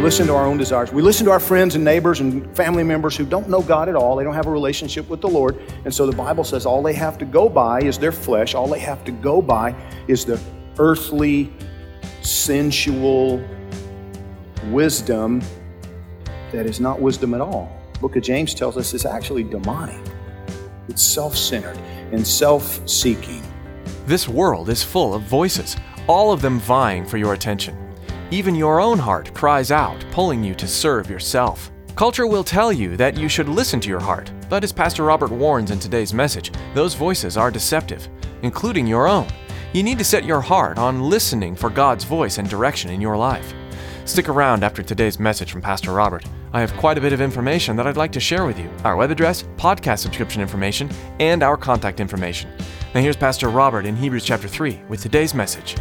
Listen to our own desires. We listen to our friends and neighbors and family members who don't know God at all. They don't have a relationship with the Lord. And so the Bible says all they have to go by is their flesh. All they have to go by is the earthly, sensual wisdom that is not wisdom at all. The book of James tells us it's actually demonic. It's self-centered and self-seeking. This world is full of voices, all of them vying for your attention. Even your own heart cries out, pulling you to serve yourself. Culture will tell you that you should listen to your heart, but as Pastor Robert warns in today's message, those voices are deceptive, including your own. You need to set your heart on listening for God's voice and direction in your life. Stick around after today's message from Pastor Robert. I have quite a bit of information that I'd like to share with you, our web address, podcast subscription information, and our contact information. Now here's Pastor Robert in Hebrews chapter 3 with today's message.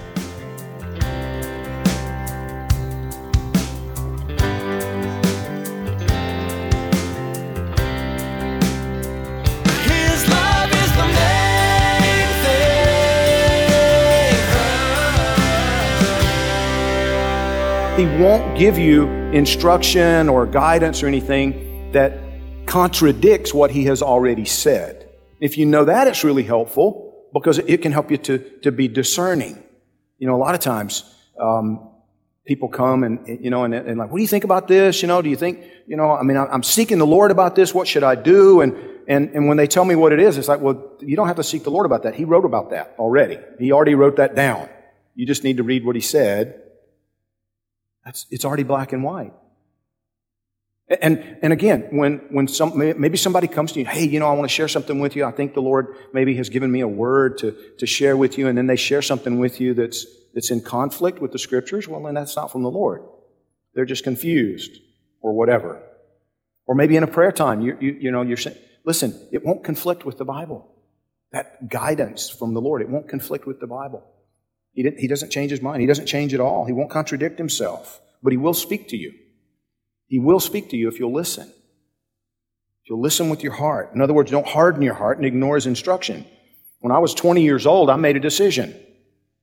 He won't give you instruction or guidance or anything that contradicts what he has already said. If you know that, it's really helpful because it can help you to be discerning. You know, a lot of times people come and like, what do you think about this? You know, do you think, you know, I mean, I'm seeking the Lord about this. What should I do? And when they tell me what it is, it's like, well, you don't have to seek the Lord about that. He wrote about that already. He already wrote that down. You just need to read what he said. It's already black and white. And again, when somebody comes to you, hey, you know, I want to share something with you. I think the Lord maybe has given me a word to share with you, and then they share something with you that's in conflict with the Scriptures. Well, then that's not from the Lord. They're just confused or whatever. Or maybe in a prayer time, you're saying, listen, it won't conflict with the Bible. That guidance from the Lord, it won't conflict with the Bible. He doesn't change his mind. He doesn't change at all. He won't contradict himself, but he will speak to you. He will speak to you if you'll listen. If you'll listen with your heart. In other words, don't harden your heart and ignore his instruction. When I was 20 years old, I made a decision.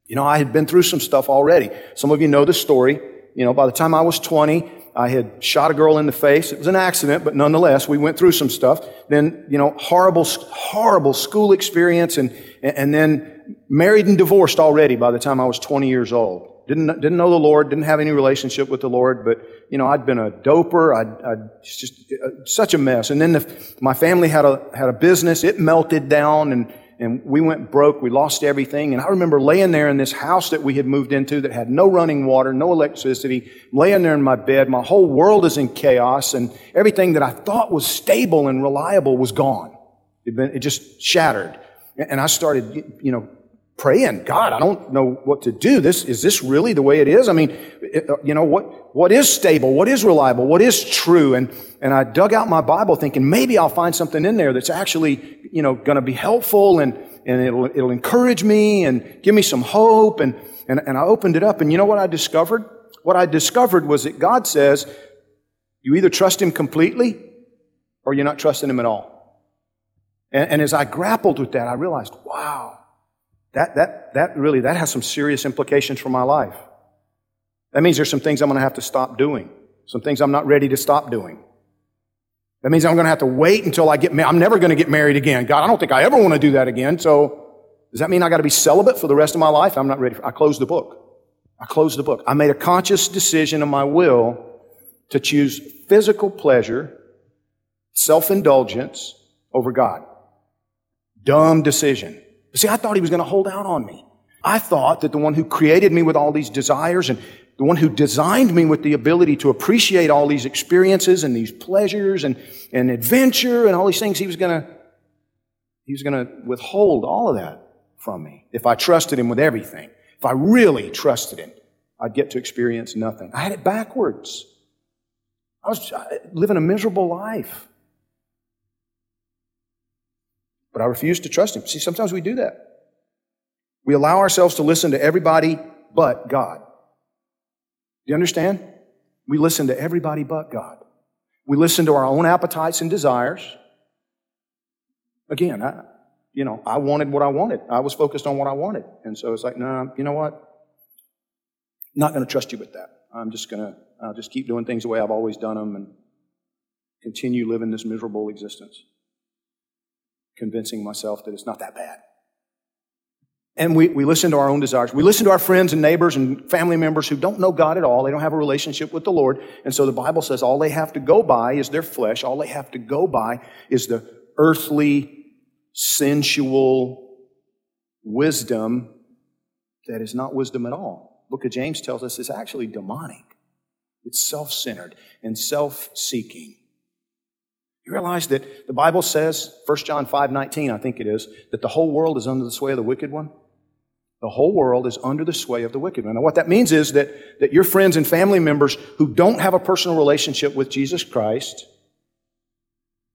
You know, I had been through some stuff already. Some of you know the story. You know, by the time I was 20, I had shot a girl in the face. It was an accident, but nonetheless, we went through some stuff. Then, you know, horrible school experience and then married and divorced already by the time I was 20 years old. Didn't know the Lord, didn't have any relationship with the Lord, but, you know, I'd been a doper. I'd just such a mess. And then my family had a business. It melted down, and we went broke. We lost everything. And I remember laying there in this house that we had moved into that had no running water, no electricity, laying there in my bed. My whole world is in chaos, and everything that I thought was stable and reliable was gone. It just shattered. And I started, you know, praying, God, I don't know what to do. Is this really the way it is? I mean, you know, what is stable? What is reliable? What is true? And I dug out my Bible thinking maybe I'll find something in there that's actually, you know, going to be helpful and it'll encourage me and give me some hope. And I opened it up, and you know what I discovered? What I discovered was that God says, you either trust him completely or you're not trusting him at all. And as I grappled with that, I realized, wow, That has some serious implications for my life. That means there's some things I'm going to have to stop doing. Some things I'm not ready to stop doing. That means I'm going to have to wait until I get married. I'm never going to get married again. God, I don't think I ever want to do that again. So does that mean I got to be celibate for the rest of my life? I'm not ready. I closed the book. I made a conscious decision of my will to choose physical pleasure, self-indulgence over God. Dumb decision. See, I thought he was going to hold out on me. I thought that the one who created me with all these desires and the one who designed me with the ability to appreciate all these experiences and these pleasures and adventure and all these things, he was going to withhold all of that from me. If I trusted him with everything, if I really trusted him, I'd get to experience nothing. I had it backwards. I was living a miserable life. But I refused to trust him. See, sometimes we do that. We allow ourselves to listen to everybody but God. Do you understand? We listen to everybody but God. We listen to our own appetites and desires. Again, I wanted what I wanted. I was focused on what I wanted. And so it's like, no, you know what? I'm not going to trust you with that. I'll just keep doing things the way I've always done them and continue living this miserable existence, convincing myself that it's not that bad. And we listen to our own desires. We listen to our friends and neighbors and family members who don't know God at all. They don't have a relationship with the Lord. And so the Bible says all they have to go by is their flesh. All they have to go by is the earthly, sensual wisdom that is not wisdom at all. The book of James tells us it's actually demonic. It's self-centered and self-seeking. You realize that the Bible says, 1 John 5:19, I think it is, that the whole world is under the sway of the wicked one? The whole world is under the sway of the wicked one. Now, what that means is that your friends and family members who don't have a personal relationship with Jesus Christ,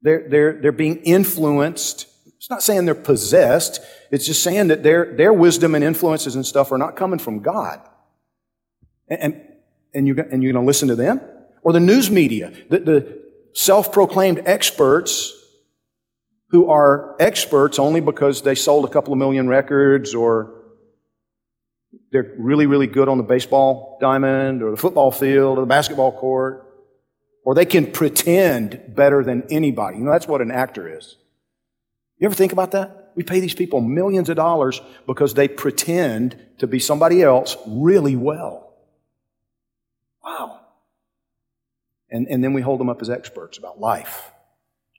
they're being influenced. It's not saying they're possessed. It's just saying that their wisdom and influences and stuff are not coming from God. And you're going to listen to them? Or the news media, the self-proclaimed experts who are experts only because they sold a couple of million records or they're really, really good on the baseball diamond or the football field or the basketball court, or they can pretend better than anybody. You know, that's what an actor is. You ever think about that? We pay these people millions of dollars because they pretend to be somebody else really well. Wow. And then we hold them up as experts about life.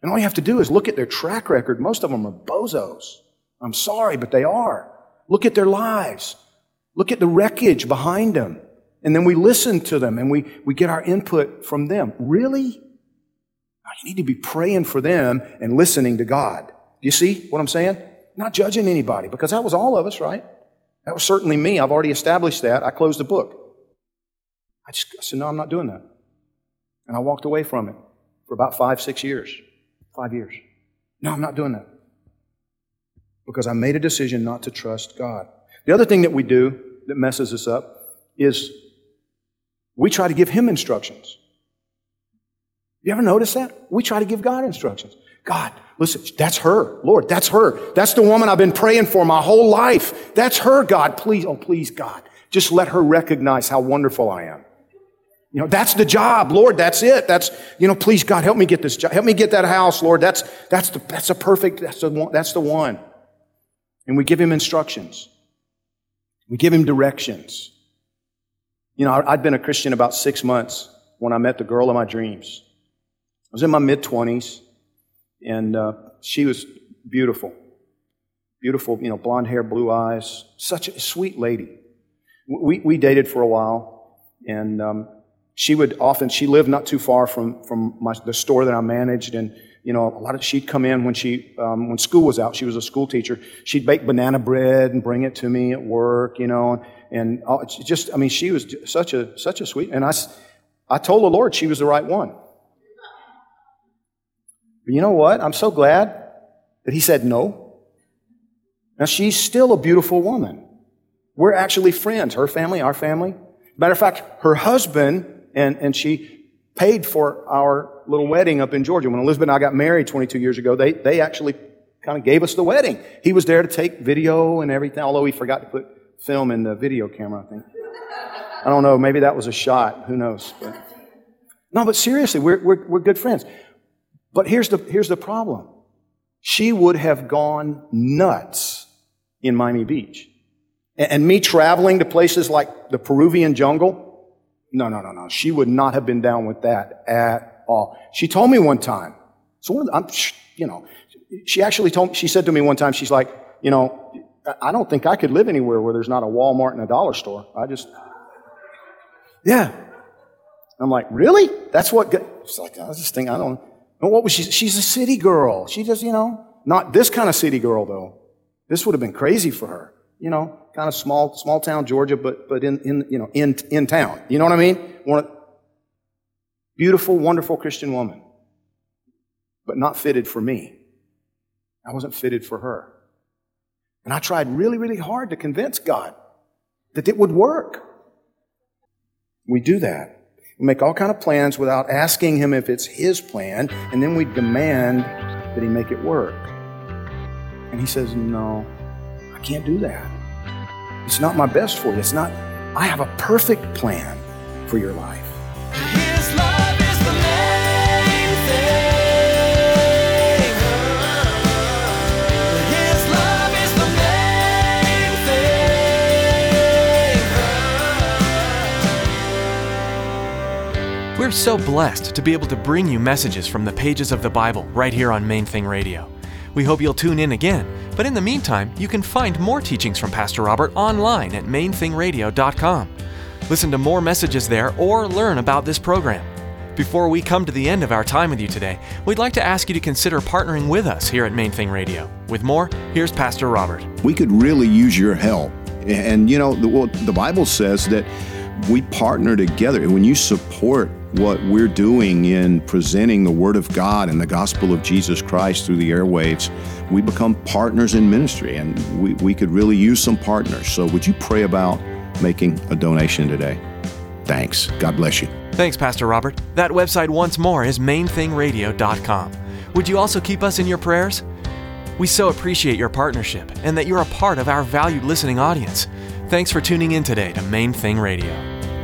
And all you have to do is look at their track record. Most of them are bozos. I'm sorry, but they are. Look at their lives. Look at the wreckage behind them. And then we listen to them and we get our input from them. Really? You need to be praying for them and listening to God. Do you see what I'm saying? Not judging anybody, because that was all of us, right? That was certainly me. I've already established that. I closed the book. I said, no, I'm not doing that. And I walked away from it for about 5 years. No, I'm not doing that. Because I made a decision not to trust God. The other thing that we do that messes us up is we try to give him instructions. You ever notice that? We try to give God instructions. God, listen, that's her. Lord, that's her. That's the woman I've been praying for my whole life. That's her, God. Please, oh, please, God. Just let her recognize how wonderful I am. You know, that's the job, Lord, that's it. That's, you know, please, God, help me get this job. Help me get that house, Lord. That's the one. And we give him instructions. We give him directions. You know, I'd been a Christian about 6 months when I met the girl of my dreams. I was in my mid-20s, and she was beautiful. Beautiful, you know, blonde hair, blue eyes. Such a sweet lady. We dated for a while, and she lived not too far from the store that I managed, and you know she'd come in when school was out. She was a school teacher. She'd bake banana bread and bring it to me at work, you know, and she was such a sweet. And I told the Lord she was the right one. But you know what? I'm so glad that He said no. Now she's still a beautiful woman. We're actually friends. Her family, our family. Matter of fact, her husband. And she paid for our little wedding up in Georgia. When Elizabeth and I got married 22 years ago, they actually kind of gave us the wedding. He was there to take video and everything, although he forgot to put film in the video camera, I think. I don't know. Maybe that was a shot. Who knows? But seriously, we're good friends. But here's the problem. She would have gone nuts in Miami Beach. And me traveling to places like the Peruvian jungle, No. She would not have been down with that at all. She told me one time. She said to me one time, she's like, you know, I don't think I could live anywhere where there's not a Walmart and a dollar store. I just, Yeah. I'm like, really? That's what God... It's like, I was just thinking, I don't know. What was she? She's a city girl. She just, you know, not this kind of city girl, though. This would have been crazy for her. You know, kind of small town Georgia, but in town. You know what I mean? Beautiful, wonderful Christian woman, but not fitted for me. I wasn't fitted for her. And I tried really, really hard to convince God that it would work. We do that. We make all kind of plans without asking Him if it's His plan, and then we demand that He make it work. And He says, no, I can't do that. It's not my best for you. It's not, I have a perfect plan for your life. His love is the main thing. His love is the main thing. We're so blessed to be able to bring you messages from the pages of the Bible right here on Main Thing Radio. We hope you'll tune in again, but in the meantime, you can find more teachings from Pastor Robert online at mainthingradio.com. Listen to more messages there or learn about this program. Before we come to the end of our time with you today, we'd like to ask you to consider partnering with us here at Main Thing Radio. With more, here's Pastor Robert. We could really use your help. And you know, the Bible says that we partner together. When you support what we're doing in presenting the Word of God and the gospel of Jesus Christ through the airwaves, we become partners in ministry, and we could really use some partners. So would you pray about making a donation today? Thanks. God bless you. Thanks, Pastor Robert. That website once more is mainthingradio.com. Would you also keep us in your prayers? We so appreciate your partnership and that you're a part of our valued listening audience. Thanks for tuning in today to Main Thing Radio.